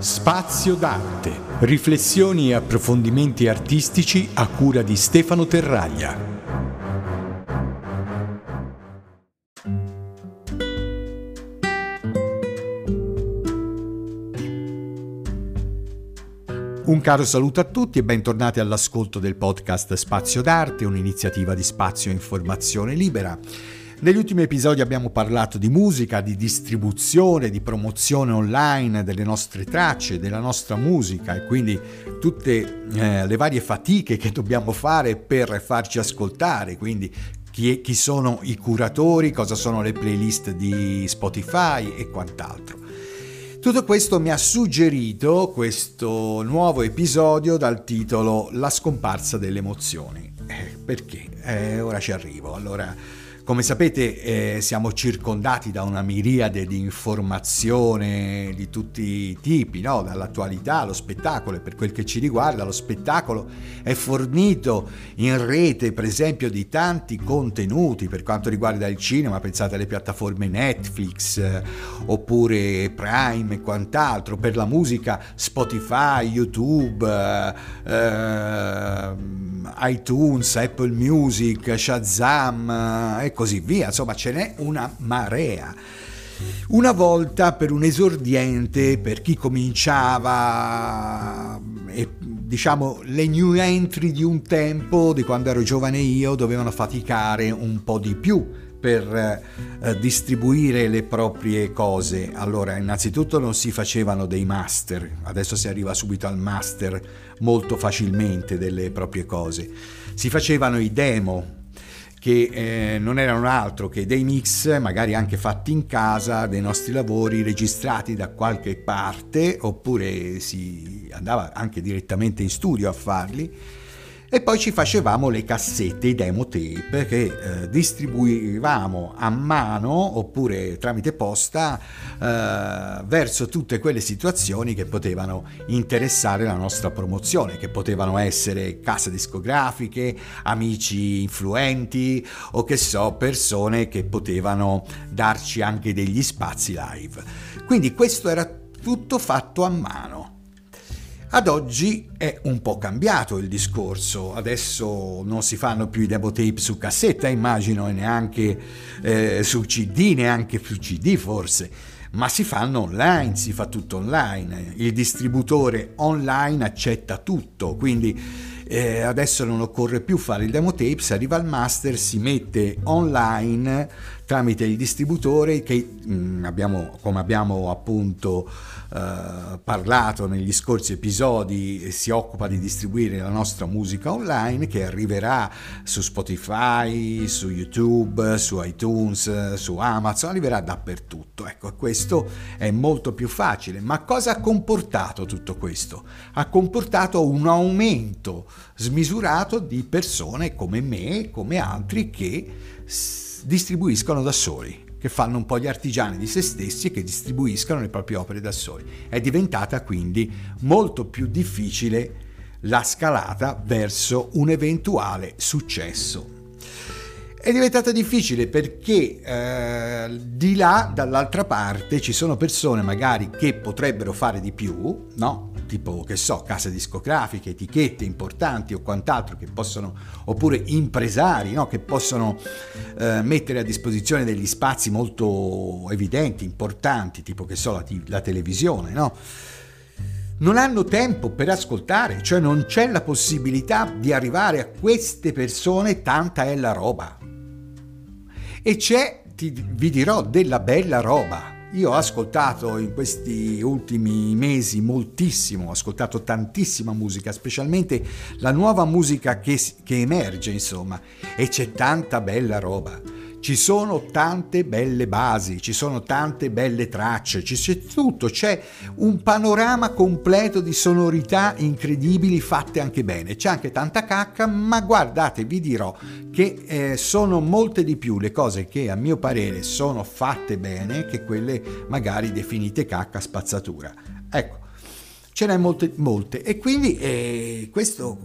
Spazio d'arte, riflessioni e approfondimenti artistici a cura di Stefano Terraglia. Un caro saluto a tutti e bentornati all'ascolto del podcast Spazio d'Arte, un'iniziativa di Spazio Informazione Libera. Negli ultimi episodi abbiamo parlato di musica, di distribuzione, di promozione online delle nostre tracce, della nostra musica e quindi tutte le varie fatiche che dobbiamo fare per farci ascoltare, quindi chi sono i curatori, cosa sono le playlist di Spotify e quant'altro. Tutto questo mi ha suggerito questo nuovo episodio dal titolo La scomparsa delle emozioni. Perché? Ora ci arrivo. Allora, come sapete, siamo circondati da una miriade di informazione di tutti i tipi, no? Dall'attualità allo spettacolo, e per quel che ci riguarda lo spettacolo è fornito in rete, per esempio, di tanti contenuti. Per quanto riguarda il cinema, pensate alle piattaforme Netflix oppure Prime e quant'altro. Per la musica Spotify, YouTube, iTunes, Apple Music, Shazam e così via. Insomma, ce n'è una marea. Una volta, per un esordiente, per chi cominciava, diciamo le new entry di un tempo, di quando ero giovane io, dovevano faticare un po' di più per distribuire le proprie cose. Allora, innanzitutto non si facevano dei master, adesso si arriva subito al master molto facilmente delle proprie cose. Si facevano i demo, che non erano altro che dei mix, magari anche fatti in casa, dei nostri lavori registrati da qualche parte, oppure si andava anche direttamente in studio a farli, e poi ci facevamo le cassette, i demo tape, che distribuivamo a mano oppure tramite posta verso tutte quelle situazioni che potevano interessare la nostra promozione, che potevano essere case discografiche, amici influenti o, che so, persone che potevano darci anche degli spazi live. Quindi questo era tutto fatto a mano. Ad oggi è un po' cambiato il discorso, adesso non si fanno più i demo tape su cassetta, immagino, e neanche su CD, neanche su CD forse, ma si fanno online, si fa tutto online, il distributore online accetta tutto, quindi adesso non occorre più fare il demo tape, si arriva al master, si mette online tramite il distributore che come abbiamo appunto parlato negli scorsi episodi, si occupa di distribuire la nostra musica online, che arriverà su Spotify, su YouTube, su iTunes, su Amazon, arriverà dappertutto. Ecco, questo è molto più facile. Ma cosa ha comportato tutto questo? Ha comportato un aumento smisurato di persone come me, come altri, che distribuiscono da soli, che fanno un po' gli artigiani di se stessi e che distribuiscono le proprie opere da soli. È diventata quindi molto più difficile la scalata verso un eventuale successo. È diventata difficile perché di là, dall'altra parte, ci sono persone magari che potrebbero fare di più, no? Tipo, che so, case discografiche, etichette importanti o quant'altro, che possono, oppure impresari, no? Che possono mettere a disposizione degli spazi molto evidenti, importanti, tipo, che so, la televisione, no? Non hanno tempo per ascoltare, cioè non c'è la possibilità di arrivare a queste persone, tanta è la roba. E c'è, vi dirò, della bella roba. Io ho ascoltato in questi ultimi mesi moltissimo, ho ascoltato tantissima musica, specialmente la nuova musica che emerge, insomma, e c'è tanta bella roba. Ci sono tante belle basi, ci sono tante belle tracce, c'è tutto, c'è un panorama completo di sonorità incredibili fatte anche bene, c'è anche tanta cacca, ma guardate, vi dirò che sono molte di più le cose che a mio parere sono fatte bene che quelle magari definite cacca, spazzatura. Ecco, ce n'è molte e quindi questo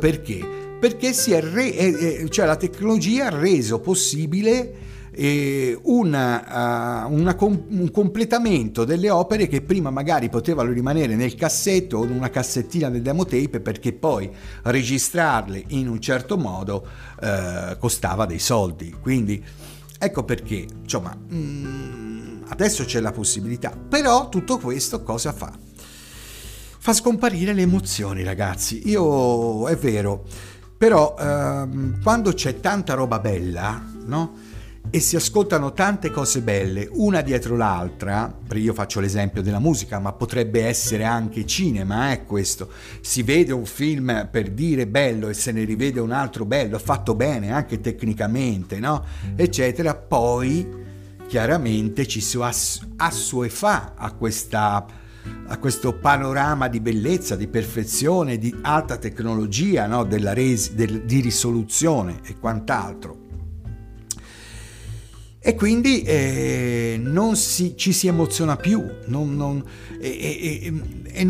perché? Perché la tecnologia ha reso possibile un completamento delle opere che prima magari potevano rimanere nel cassetto o in una cassettina del demotape, perché poi registrarle in un certo modo costava dei soldi. Quindi ecco perché, insomma, adesso c'è la possibilità. Però tutto questo cosa fa? Fa scomparire le emozioni, ragazzi. Io, è vero, però quando c'è tanta roba bella, no? E si ascoltano tante cose belle una dietro l'altra, perché io faccio l'esempio della musica, ma potrebbe essere anche cinema, questo. Si vede un film, per dire, bello, e se ne rivede un altro bello, fatto bene anche tecnicamente, no? Eccetera. Poi chiaramente ci si assuefà a questo panorama di bellezza, di perfezione, di alta tecnologia, no? Di risoluzione e quant'altro. E quindi ci si emoziona più, non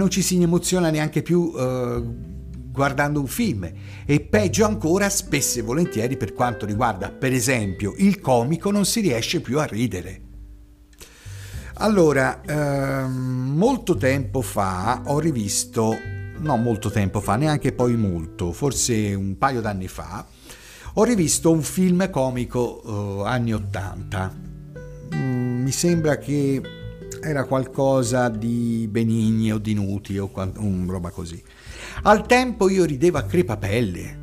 ci si emoziona neanche più guardando un film. E peggio ancora, spesso e volentieri, per quanto riguarda, per esempio, il comico, non si riesce più a ridere. Allora, molto tempo fa ho rivisto, non molto tempo fa, neanche poi molto, forse un paio d'anni fa, ho rivisto un film comico anni 80, mi sembra che era qualcosa di Benigni o di Nuti o roba così. Al tempo io ridevo a crepapelle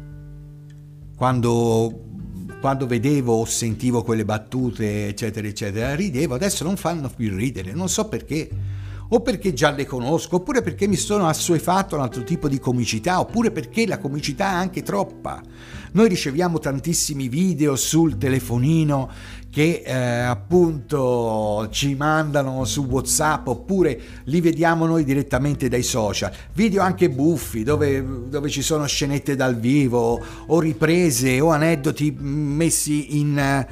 quando vedevo o sentivo quelle battute, eccetera eccetera, ridevo. Adesso non fanno più ridere, non so perché, o perché già le conosco, oppure perché mi sono assuefatto a un altro tipo di comicità, oppure perché la comicità è anche troppa. Noi riceviamo tantissimi video sul telefonino che appunto ci mandano su WhatsApp, oppure li vediamo noi direttamente dai social, video anche buffi dove ci sono scenette dal vivo o riprese o aneddoti messi in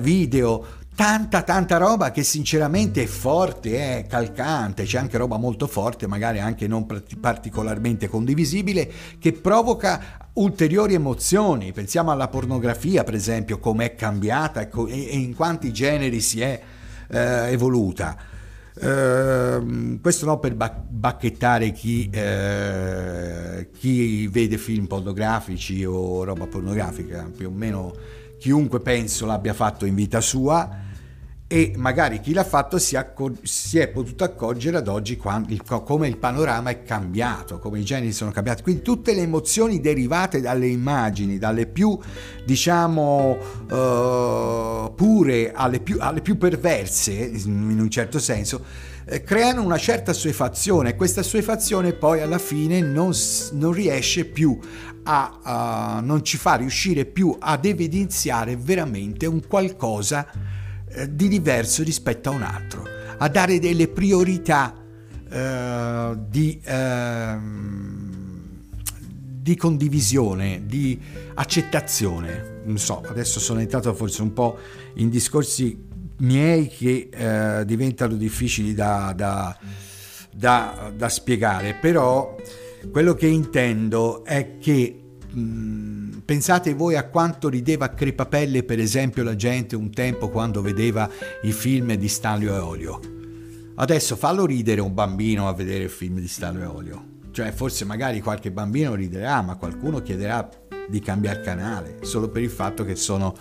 video. Tanta roba che sinceramente è forte, è calcante. C'è anche roba molto forte, magari anche non particolarmente condivisibile, che provoca ulteriori emozioni. Pensiamo alla pornografia, per esempio, com'è cambiata e in quanti generi si è evoluta. Questo non per bacchettare chi vede film pornografici o roba pornografica, più o meno chiunque penso l'abbia fatto in vita sua, e magari chi l'ha fatto si è potuto accorgere ad oggi come il panorama è cambiato, come i generi sono cambiati. Quindi tutte le emozioni derivate dalle immagini, dalle più, diciamo, pure alle più perverse, in un certo senso, creano una certa assuefazione. Questa assuefazione poi alla fine non riesce più non ci fa riuscire più ad evidenziare veramente un qualcosa di diverso rispetto a un altro, a dare delle priorità di condivisione, di accettazione. Non so, adesso sono entrato forse un po' in discorsi miei che diventano difficili da spiegare, però quello che intendo è che pensate voi a quanto rideva a crepapelle, per esempio, la gente un tempo quando vedeva i film di Stanlio e Olio. Adesso fallo ridere un bambino a vedere il film di Stanlio e Olio, cioè forse magari qualche bambino riderà, ma qualcuno chiederà di cambiare canale solo per il fatto che sono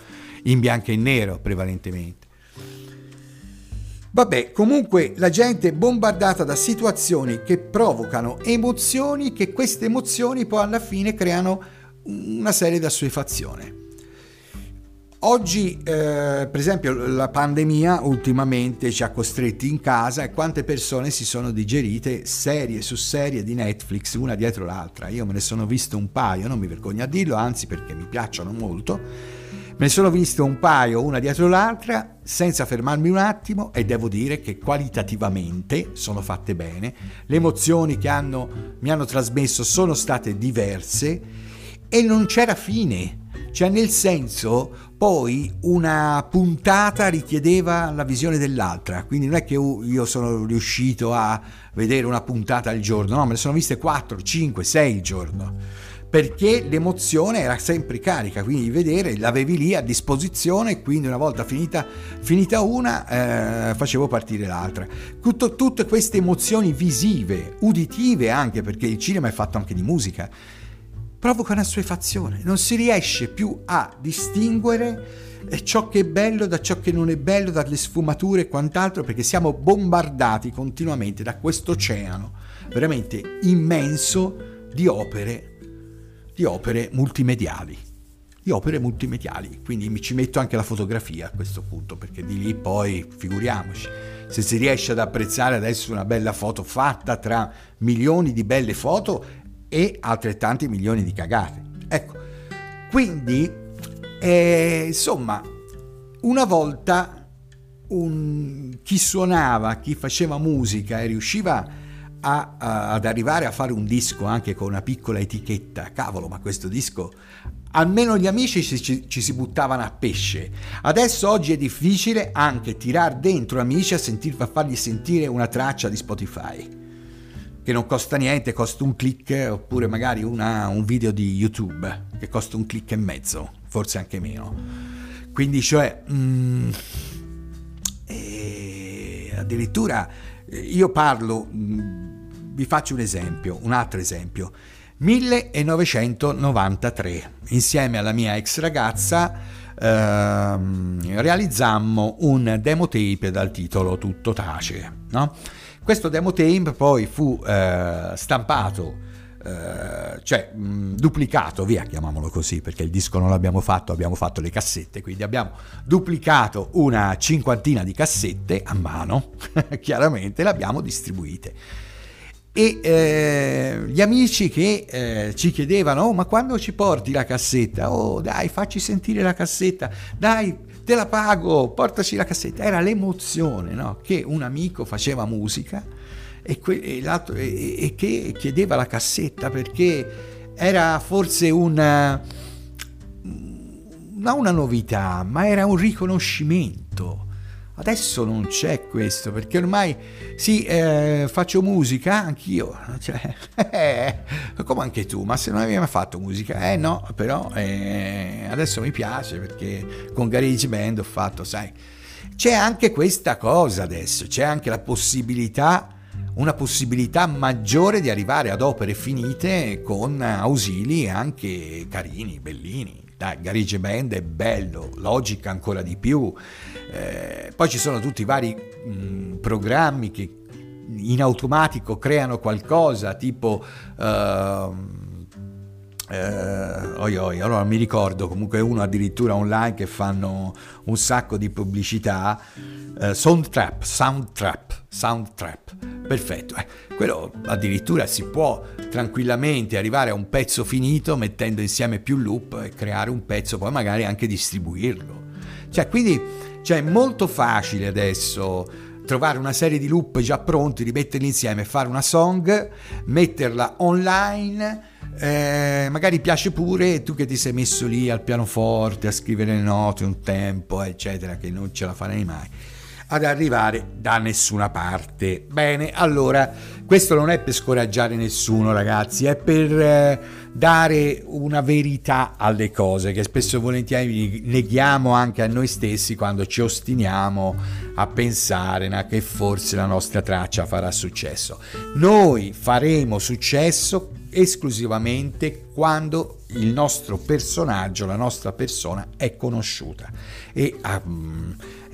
in bianco e nero prevalentemente. Vabbè, comunque la gente è bombardata da situazioni che provocano emozioni, che queste emozioni poi alla fine creano una serie di assuefazione. Oggi, per esempio, la pandemia ultimamente ci ha costretti in casa, e quante persone si sono digerite serie su serie di Netflix, una dietro l'altra. Io me ne sono visto un paio, non mi vergogno a dirlo, anzi, perché mi piacciono molto. Me ne sono visto un paio, una dietro l'altra, senza fermarmi un attimo, e devo dire che qualitativamente sono fatte bene. Le emozioni che mi hanno trasmesso sono state diverse e non c'era fine. Cioè, nel senso, poi una puntata richiedeva la visione dell'altra, quindi non è che io sono riuscito a vedere una puntata al giorno, no, me ne sono viste 4, 5, 6 al giorno. perché l'emozione era sempre carica, quindi vedere l'avevi lì a disposizione, quindi una volta finita una facevo partire l'altra. Tutte queste emozioni visive, uditive anche, perché il cinema è fatto anche di musica, provoca una assuefazione, non si riesce più a distinguere ciò che è bello da ciò che non è bello, dalle sfumature e quant'altro, perché siamo bombardati continuamente da questo oceano veramente immenso di opere multimediali. Quindi ci metto anche la fotografia a questo punto, perché di lì poi figuriamoci se si riesce ad apprezzare adesso una bella foto fatta tra milioni di belle foto e altrettanti milioni di cagate. Ecco, quindi insomma, una volta chi suonava, chi faceva musica e riusciva ad arrivare a fare un disco anche con una piccola etichetta, cavolo, ma questo disco, almeno gli amici ci si buttavano a pesce. Adesso oggi è difficile anche tirar dentro amici a fargli sentire una traccia di Spotify, che non costa niente, costa un click, oppure magari un video di YouTube che costa un click e mezzo, forse anche meno. Quindi addirittura io parlo, vi faccio un altro esempio, 1993, insieme alla mia ex ragazza realizzammo un demo tape dal titolo Tutto tace, no? Questo demo tape poi fu stampato, duplicato, via, chiamiamolo così, perché il disco non l'abbiamo fatto, abbiamo fatto le cassette, quindi abbiamo duplicato una cinquantina di cassette a mano, chiaramente l'abbiamo distribuite. E gli amici che ci chiedevano: oh, ma quando ci porti la cassetta? Oh, dai, facci sentire la cassetta, dai, te la pago, portaci la cassetta. Era l'emozione, no? Che un amico faceva musica e che chiedeva la cassetta, perché era forse non una novità, ma era un riconoscimento. Adesso non c'è questo, perché ormai faccio musica anch'io, come anche tu, ma se non avevi mai fatto musica, no, però adesso mi piace perché con GarageBand ho fatto, sai, c'è anche questa cosa adesso, c'è anche la possibilità, una possibilità maggiore di arrivare ad opere finite con ausili anche carini, bellini. Dai, GarageBand è bello, Logic ancora di più, poi ci sono tutti i vari programmi che in automatico creano qualcosa, tipo allora mi ricordo comunque uno addirittura online che fanno un sacco di pubblicità, Soundtrap, perfetto, quello addirittura si può tranquillamente arrivare a un pezzo finito mettendo insieme più loop e creare un pezzo, poi magari anche distribuirlo, quindi è molto facile adesso trovare una serie di loop già pronti, di metterli insieme, fare una song, metterla online, magari piace pure tu che ti sei messo lì al pianoforte a scrivere le note un tempo, eccetera, che non ce la farai mai ad arrivare da nessuna parte. Bene, allora questo non è per scoraggiare nessuno, ragazzi, è per dare una verità alle cose che spesso e volentieri neghiamo anche a noi stessi quando ci ostiniamo a pensare che forse la nostra traccia farà successo. Noi faremo successo esclusivamente quando il nostro personaggio, la nostra persona è conosciuta, e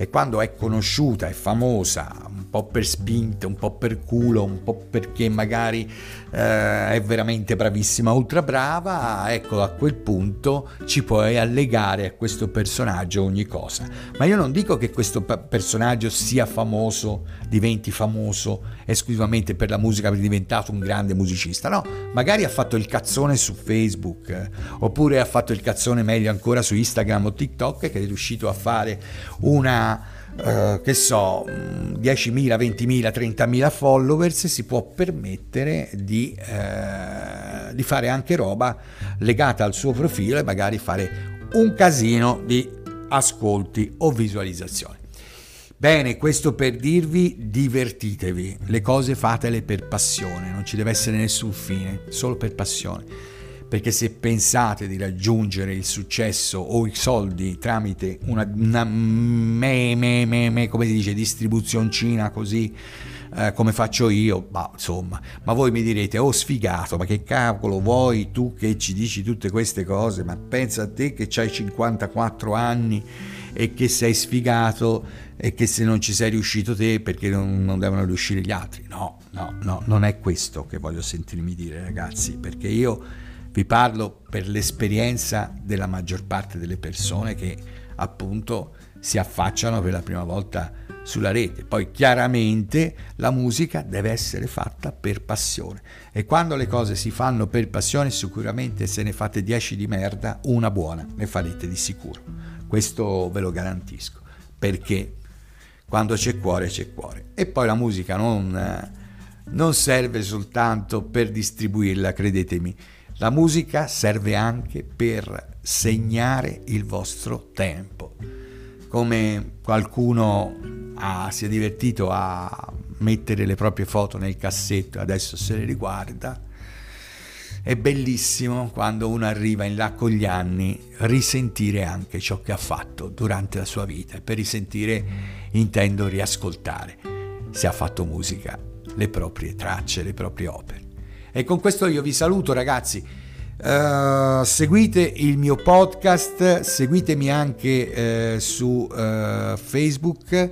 quando è conosciuta, è famosa, un po' per spinta, un po' per culo, un po' perché magari è veramente bravissima, ultra brava, ecco, a quel punto ci puoi allegare a questo personaggio ogni cosa. Ma io non dico che questo personaggio sia famoso, diventi famoso esclusivamente per la musica, per diventato un grande musicista, no, magari ha fatto il cazzone su Facebook, oppure ha fatto il cazzone, meglio ancora, su Instagram o TikTok, che è riuscito a fare una 10.000, 20.000, 30.000 followers, si può permettere di fare anche roba legata al suo profilo e magari fare un casino di ascolti o visualizzazioni. Bene, questo per dirvi: divertitevi, le cose fatele per passione, non ci deve essere nessun fine, solo per passione. perché se pensate di raggiungere il successo o i soldi tramite una come si dice, distribuzioncina così, come faccio io, ma insomma, ma voi mi direte: oh sfigato, ma che cavolo vuoi tu che ci dici tutte queste cose, ma pensa a te che c'hai 54 anni e che sei sfigato e che se non ci sei riuscito te perché non devono riuscire gli altri. No, non è questo che voglio sentirmi dire, ragazzi, perché io vi parlo per l'esperienza della maggior parte delle persone che appunto si affacciano per la prima volta sulla rete. Poi chiaramente la musica deve essere fatta per passione, e quando le cose si fanno per passione sicuramente, se ne fate 10 di merda, una buona ne farete di sicuro, questo ve lo garantisco, perché quando c'è cuore c'è cuore. E poi la musica non serve soltanto per distribuirla, credetemi, la musica serve anche per segnare il vostro tempo. Come qualcuno si è divertito a mettere le proprie foto nel cassetto, adesso se le riguarda, è bellissimo quando uno arriva in là con gli anni risentire anche ciò che ha fatto durante la sua vita. E per risentire intendo riascoltare, se ha fatto musica, le proprie tracce, le proprie opere. E con questo io vi saluto, ragazzi. Seguite il mio podcast, seguitemi anche su Facebook.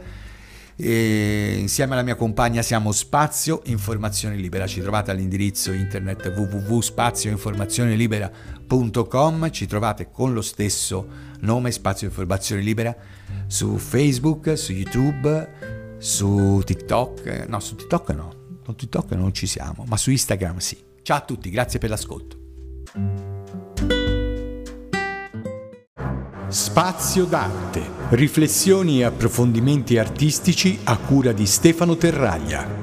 E insieme alla mia compagna siamo Spazio Informazione Libera, ci trovate all'indirizzo internet www.spazioinformazionelibera.com, ci trovate con lo stesso nome Spazio Informazione Libera su Facebook, su YouTube, su TikTok, su TikTok non ci siamo, ma su Instagram sì. Ciao a tutti, grazie per l'ascolto. Spazio d'arte, riflessioni e approfondimenti artistici a cura di Stefano Terraglia.